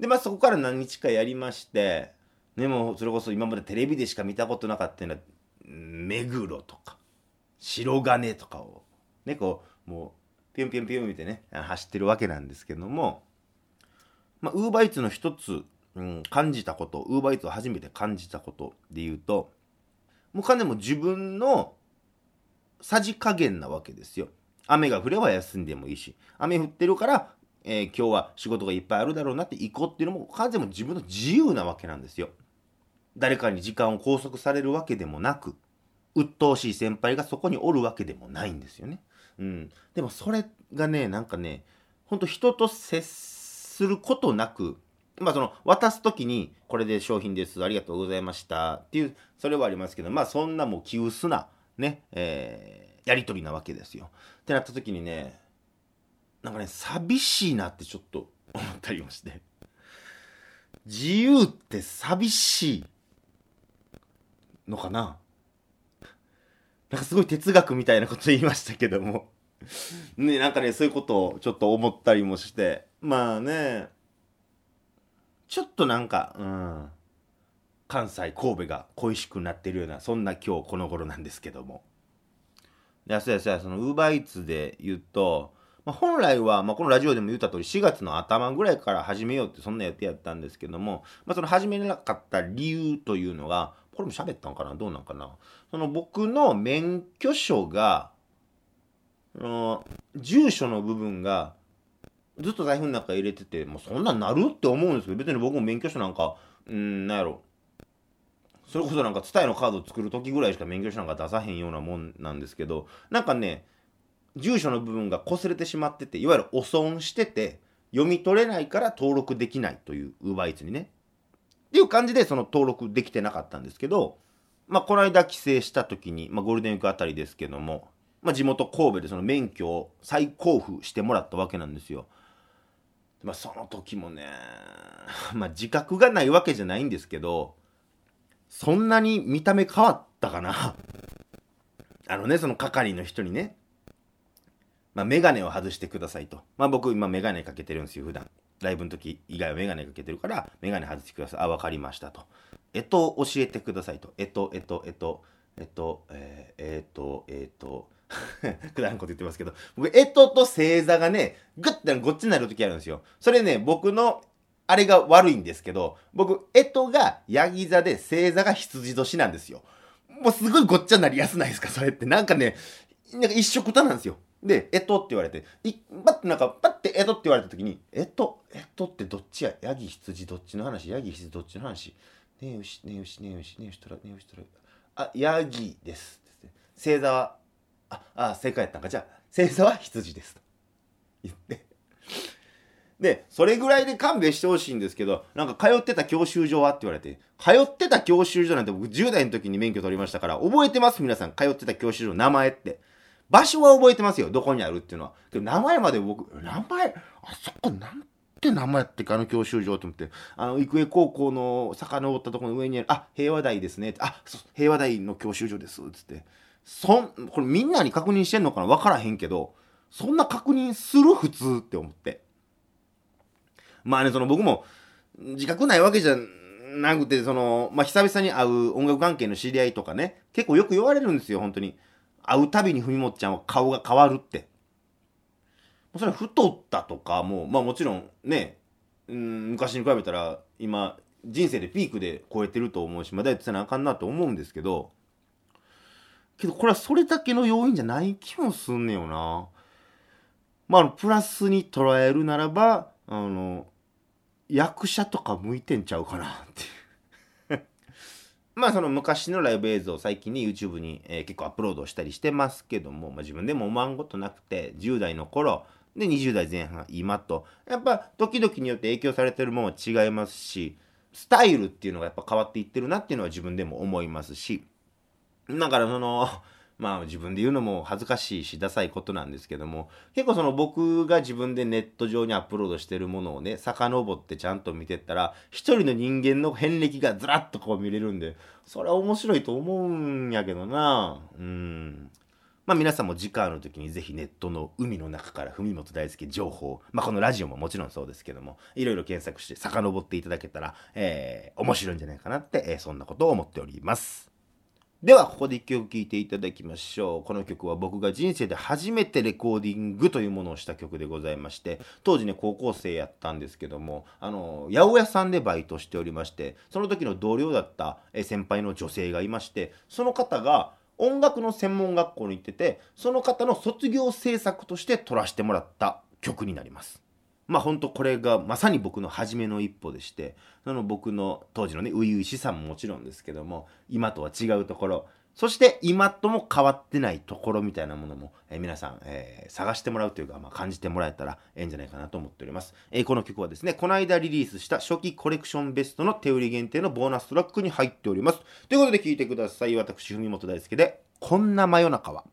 で、まあそこから何日かやりまして、ね、もうそれこそ今までテレビでしか見たことなかったような目黒とか白金とかをね、こうもうピュンピュンピュン見てね走ってるわけなんですけども、まあ Uber Eats の一つ、感じたこと、 Uber Eats を初めて感じたことで言うと、もう金も自分のさじ加減なわけですよ。雨が降れば休んでもいいし、雨降ってるから、今日は仕事がいっぱいあるだろうなって行こうっていうのも完全に自分の自由なわけなんですよ。誰かに時間を拘束されるわけでもなく、鬱陶しい先輩がそこにおるわけでもないんですよね。うん。でもそれがね、なんかね、ほんと人と接することなく、まあその渡すときにこれで商品です、ありがとうございましたっていう、それはありますけど、まあそんなもう気薄なね、やり取りなわけですよ。ってなった時にね、なんかね、寂しいなってちょっと思ったりもして、自由って寂しいのかな、なんかすごい哲学みたいなこと言いましたけどもね、なんかね、そういうことをちょっと思ったりもして、まあね、ちょっとなんか、関西神戸が恋しくなってるような、そんな今日この頃なんですけども。で、その Uber Eats で言うと、まあ、本来は、まあ、このラジオでも言った通り4月の頭ぐらいから始めようってそんな予定やったんですけども、まあ、その始めなかった理由というのが、これも喋ったのかな、どうなんかな、その僕の免許証が住所の部分がずっと財布の中入れてて、もうそんなんなるって思うんですけど、別に僕も免許証なんか、なんやろ、それこそなんかツタヤのカードを作る時ぐらいしか免許証なんか出さへんようなもんなんですけど、なんかね、住所の部分が擦れてしまってて、いわゆる汚損してて読み取れないから登録できないという、Uber Eatsにねっていう感じで、その登録できてなかったんですけど、まあこの間帰省した時に、まあゴールデンウィークあたりですけども、まあ地元神戸でその免許を再交付してもらったわけなんですよ。まあその時もね、まあ自覚がないわけじゃないんですけど、そんなに見た目変わったかなあのね、その係の人にね、まあ、メガネを外してくださいと。まあ僕今メガネかけてるんですよ、普段。ライブの時以外はメガネかけてるから、メガネ外してください。あ、わかりましたと。教えてくださいと。くだらんこと言ってますけど、僕と正座がね、グッてごっちになる時あるんですよ。それね、僕のあれが悪いんですけど、僕、がヤギ座で、星座が羊年なんですよ。もうすごいごっちゃになりやすないですか、それって。なんかね、なんか一緒くたなんですよ。で、って言われて、パッてって言われた時に、ってどっちや、ヤギ、羊どっちの話、ねえ牛、ねえ牛、あ、ヤギです。星座は、正解やったんか、じゃあ、星座は羊です。と言って。で、それぐらいで勘弁してほしいんですけど、なんか通ってた教習所はって言われて、通ってた教習所なんて僕10代の時に免許取りましたから、覚えてます皆さん、通ってた教習所、名前って。場所は覚えてますよ、どこにあるっていうのは。でも名前まで僕、あそこなんて名前やってか、あの教習所って思って、育英高校の遡ったところの上にある、あ、平和台ですね、あ、平和台の教習所です、つって。これみんなに確認してんのかな、わからへんけど、そんな確認する普通って思って。まあね、その僕も自覚ないわけじゃなくて、その、まあ久々に会う音楽関係の知り合いとかね、結構よく言われるんですよ、本当に。会うたびに文元ちゃんは顔が変わるって。それは太ったとかも、まあもちろんね、昔に比べたら今、人生でピークで超えてると思うし、まだやってたらあかんなと思うんですけど、これはそれだけの要因じゃない気もすんねよな。まあプラスに捉えるならば、役者とか向いてんちゃうかなっていうまあその昔のライブ映像を最近に YouTube に、結構アップロードしたりしてますけども、まあ、自分でも思わんことなくて、10代の頃で20代前半今と、やっぱ時々によって影響されてるものは違いますし、スタイルっていうのがやっぱ変わっていってるなっていうのは自分でも思いますし、だからそのまあ自分で言うのも恥ずかしいしダサいことなんですけども、結構その僕が自分でネット上にアップロードしてるものをね、遡ってちゃんと見てったら、一人の人間の遍歴がずらっとこう見れるんで、それは面白いと思うんやけどな。まあ、皆さんも時間の時にぜひネットの海の中から文元大輔情報、まあ、このラジオももちろんそうですけども、いろいろ検索して遡っていただけたら、面白いんじゃないかなって、そんなことを思っております。ではここで1曲聴いていただきましょう。この曲は僕が人生で初めてレコーディングというものをした曲でございまして、当時ね高校生やったんですけども、八百屋さんでバイトしておりまして、その時の同僚だった先輩の女性がいまして、その方が音楽の専門学校に行ってて、その方の卒業制作として撮らせてもらった曲になります。まあ本当これがまさに僕の初めの一歩でして、僕の当時のね初々しさももちろんですけども、今とは違うところ、そして今とも変わってないところみたいなものも、皆さん、探してもらうというか、まあ、感じてもらえたらいいんじゃないかなと思っております。この曲はですね、この間リリースした初期コレクションベストの手売り限定のボーナストラックに入っております。ということで聴いてください。私文元大輔でこんな真夜中は。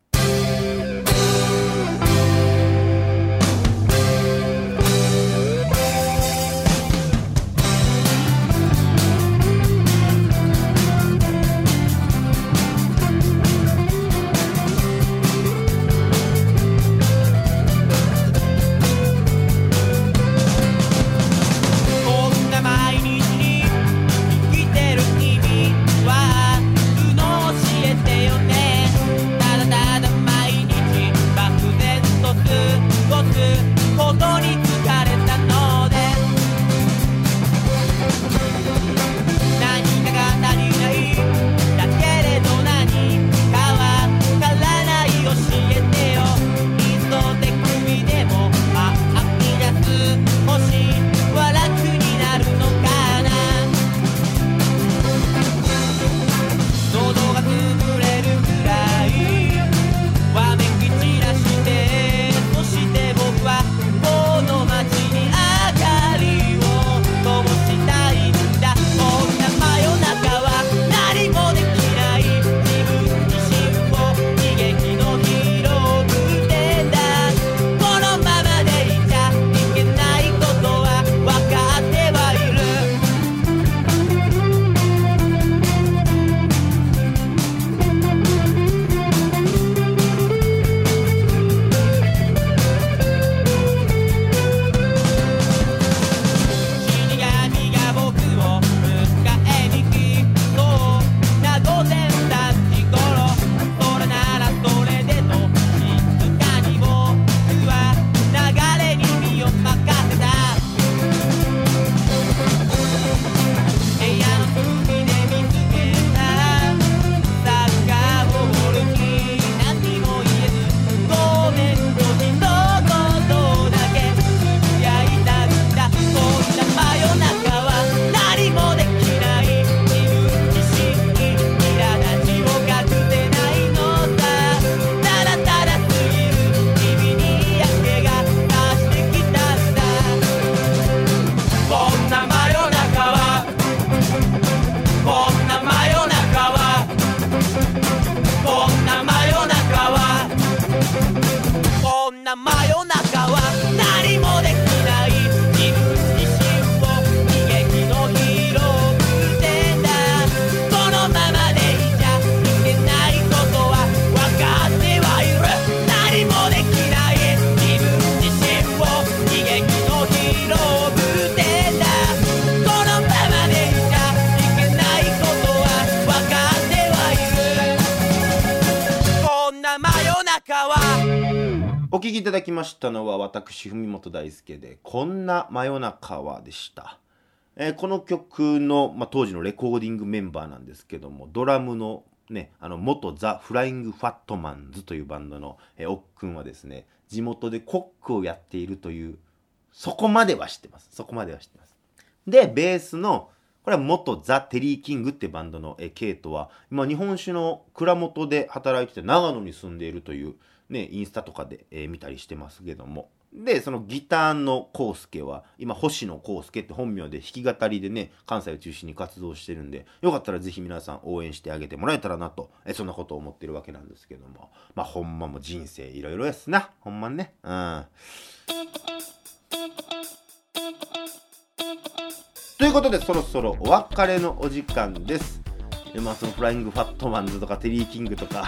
お聞きいただきましたのは私文元大輔でこんな真夜中はでした。この曲の、当時のレコーディングメンバーなんですけども、ドラムのね、元ザ・フライング・ファットマンズというバンドのおっくんはですね、地元でコックをやっているという、そこまでは知ってます。で、ベースのこれは元ザ・テリー・キングってバンドのケイトは、今日本酒の蔵元で働いてて長野に住んでいるという、ね、インスタとかで、見たりしてますけども。で、そのギターのコウスケは、今、星野コウスケって本名で弾き語りでね、関西を中心に活動してるんで、よかったらぜひ皆さん応援してあげてもらえたらなと、そんなことを思ってるわけなんですけども。まあ、ほんまも人生いろいろやすな。ほんまにね。ということで、そろそろお別れのお時間です。まあそのフライングファットマンズとかテリーキングとか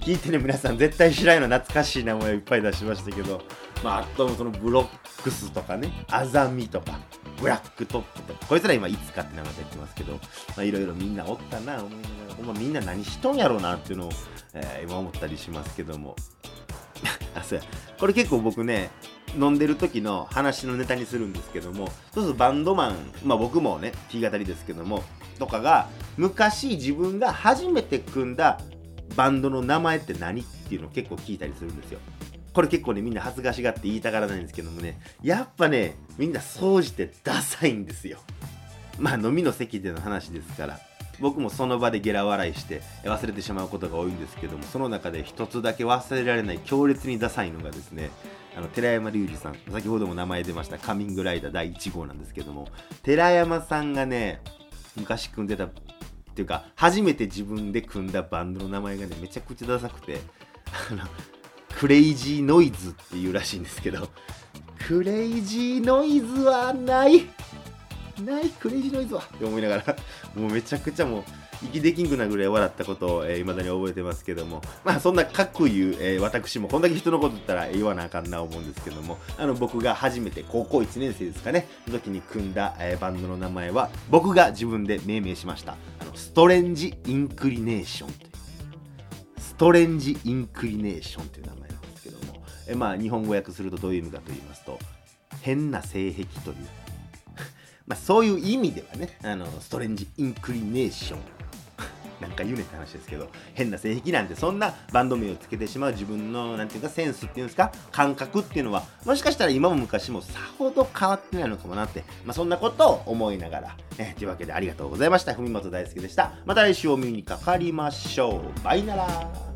聞いてね皆さん絶対知らないの懐かしい名前をいっぱい出しましたけど、まああともそのブロックスとかね、アザミとかブラックトップとか、こいつら今いつかって名前でやってますけど、まあいろいろみんなおったな思いながら、ほんまみんな何しとんやろうなっていうのを、今思ったりしますけどもあ、そうや、これ結構僕ね飲んでる時の話のネタにするんですけども、そうするとバンドマン、まあ僕もね弾き語りですけどもとかが、昔自分が初めて組んだバンドの名前って何っていうのを結構聞いたりするんですよ。これ結構ねみんな恥ずかしがって言いたがらないんですけどもね、やっぱねみんな総じてダサいんですよ。まあ飲みの席での話ですから、僕もその場でゲラ笑いして忘れてしまうことが多いんですけども、その中で一つだけ忘れられない強烈にダサいのがですね、寺山隆二さん、先ほども名前出ましたカミングライダー第1号なんですけども、寺山さんがね昔組んでたっていうか初めて自分で組んだバンドの名前がねめちゃくちゃダサくて、クレイジーノイズっていうらしいんですけど、クレイジーノイズはないクレイジーノイズはって思いながら、もうめちゃくちゃもう息できんくなぐらい笑ったことを未だに覚えてますけども、まあそんな各言う、私もこんだけ人のこと言ったら言わなあかんな思うんですけども、僕が初めて高校1年生ですかねの時に組んだ、バンドの名前は僕が自分で命名しました。ストレンジインクリネーションという、ストレンジインクリネーションという名前なんですけども、まあ日本語訳するとどういう意味かと言いますと、変な性癖というまあそういう意味ではね、ストレンジインクリネーションなんか言うねって話ですけど、変な性癖なんてそんなバンド名をつけてしまう自分のなんていうかセンスっていうんですか、感覚っていうのはもしかしたら今も昔もさほど変わってないのかもなって、まあ、そんなことを思いながら、というわけでありがとうございました。文元大輔でした。また来週お見にかかりましょう。バイなら。